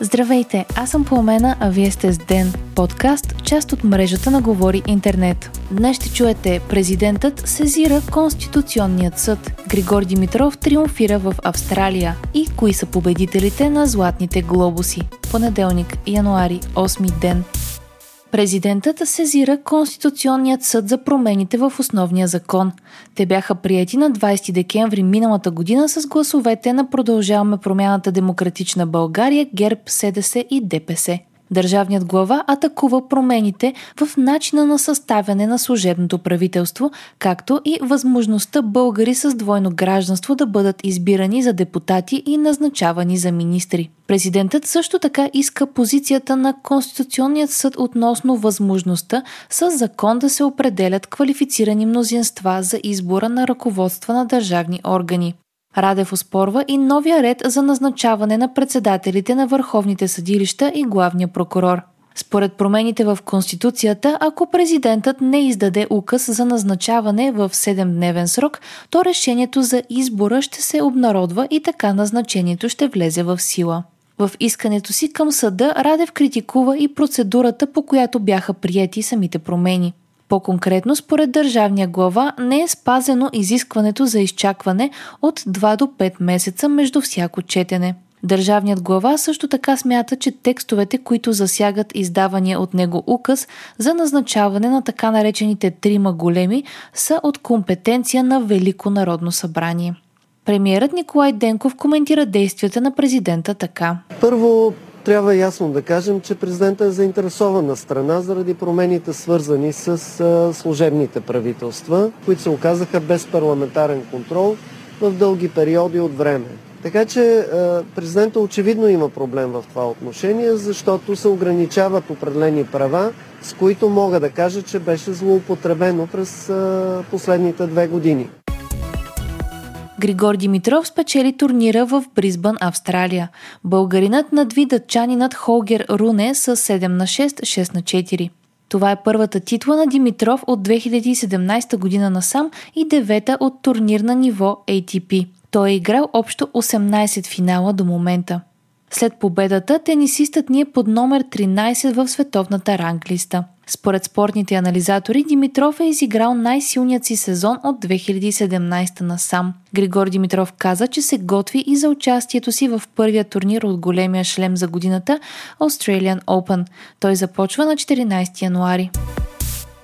Здравейте, аз съм Пламена, а вие сте с ДЕН, подкаст, част от мрежата на Говори Интернет. Днес ще чуете: президентът сезира Конституционният съд, Григор Димитров триумфира в Австралия и кои са победителите на Златните глобуси. Понеделник, януари, 8 ден. Президентът сезира Конституционният съд за промените в основния закон. Те бяха приети на 20 декември миналата година с гласовете на Продължаваме промяната, Демократична България, ГЕРБ, СДС и ДПС. Държавният глава атакува промените в начина на съставяне на служебното правителство, както и възможността българи с двойно гражданство да бъдат избирани за депутати и назначавани за министри. Президентът също така иска позицията на Конституционният съд относно възможността с закон да се определят квалифицирани мнозинства за избора на ръководства на държавни органи. Радев оспорва и новия ред за назначаване на председателите на върховните съдилища и главния прокурор. Според промените в Конституцията, ако президентът не издаде указ за назначаване в 7-дневен срок, то решението за избора ще се обнародва и така назначението ще влезе в сила. В искането си към съда Радев критикува и процедурата, по която бяха приети самите промени. По-конкретно, според държавния глава, не е спазено изискването за изчакване от 2 до 5 месеца между всяко четене. Държавният глава също така смята, че текстовете, които засягат издавания от него указ за назначаване на така наречените трима големи, са от компетенция на Велико народно събрание. Премиерът Николай Денков коментира действията на президента така. Първо, трябва ясно да кажем, че президентът е заинтересована страна заради промените, свързани с служебните правителства, които се оказаха без парламентарен контрол в дълги периоди от време. Така че президентът очевидно има проблем в това отношение, защото се ограничават определени права, с които мога да кажа, че беше злоупотребено през последните 2 години. Григор Димитров спечели турнира в Бризбън, Австралия. Българинът надви датчанинът Холгер Руне с 7-6, 6-4. Това е първата титла на Димитров от 2017 година насам и 9-та от турнир на ниво ATP. Той е играл общо 18 финала до момента. След победата тенисистът ни е под номер 13 в световната ранглиста. Според спортните анализатори, Димитров е изиграл най-силният си сезон от 2017 насам. Григор Димитров каза, че се готви и за участието си в първия турнир от големия шлем за годината – Australian Open. Той започва на 14 януари.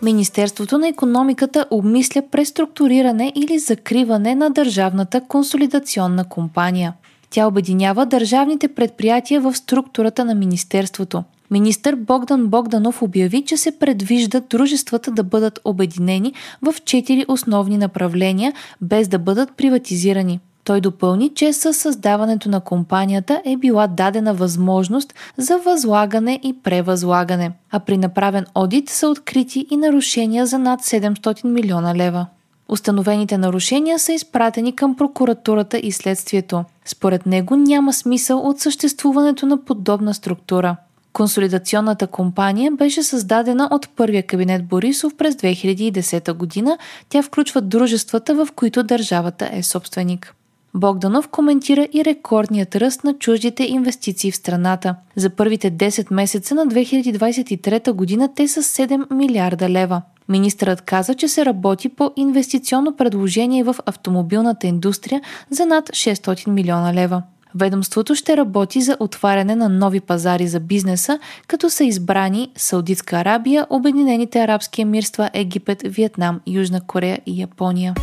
Министерството на икономиката обмисля преструктуриране или закриване на Държавната консолидационна компания. Тя обединява държавните предприятия в структурата на министерството. Министър Богдан Богданов обяви, че се предвижда дружествата да бъдат обединени в 4 основни направления, без да бъдат приватизирани. Той допълни, че със създаването на компанията е била дадена възможност за възлагане и превъзлагане, а при направен одит са открити и нарушения за над 700 милиона лева. Установените нарушения са изпратени към прокуратурата и следствието. Според него няма смисъл от съществуването на подобна структура. Консолидационната компания беше създадена от първия кабинет Борисов през 2010 година. Тя включва дружествата, в които държавата е собственик. Богданов коментира и рекордният ръст на чуждите инвестиции в страната. За първите 10 месеца на 2023 година те са 7 милиарда лева. Министърът каза, че се работи по инвестиционно предложение в автомобилната индустрия за над 600 милиона лева. Ведомството ще работи за отваряне на нови пазари за бизнеса, като са избрани Саудитска Арабия, Обединените арабски емирства, Египет, Виетнам, Южна Корея и Япония.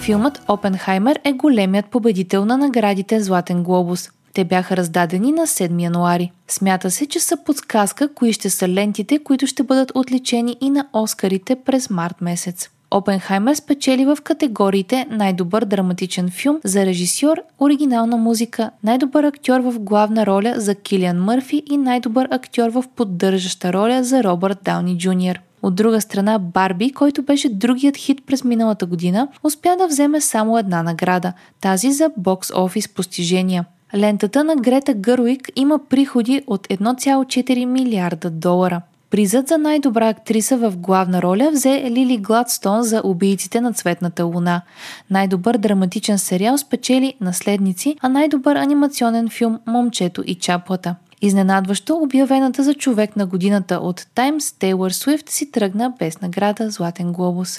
Филмът Опенхаймер е големият победител на наградите Златен глобус. Те бяха раздадени на 7 януари. Смята се, че са подсказка кои ще са лентите, които ще бъдат отличени и на Оскарите през март месец. Опенхаймер спечели в категориите най-добър драматичен филм за режисьор, оригинална музика, най-добър актьор в главна роля за Килиан Мърфи и най-добър актьор в поддържаща роля за Робърт Дауни Джуниер. От друга страна, Барби, който беше другият хит през миналата година, успя да вземе само една награда – тази за бокс-офис постижения. Лентата на Грета Гъруиг има приходи от 1,4 милиарда долара. Призът за най-добра актриса в главна роля взе Лили Гладстон за Убийците на цветната луна. Най-добър драматичен сериал спечели Наследници, а най-добър анимационен филм Момчето и чаплата. Изненадващо, обявената за човек на годината от Times Taylor Swift си тръгна без награда Златен глобус.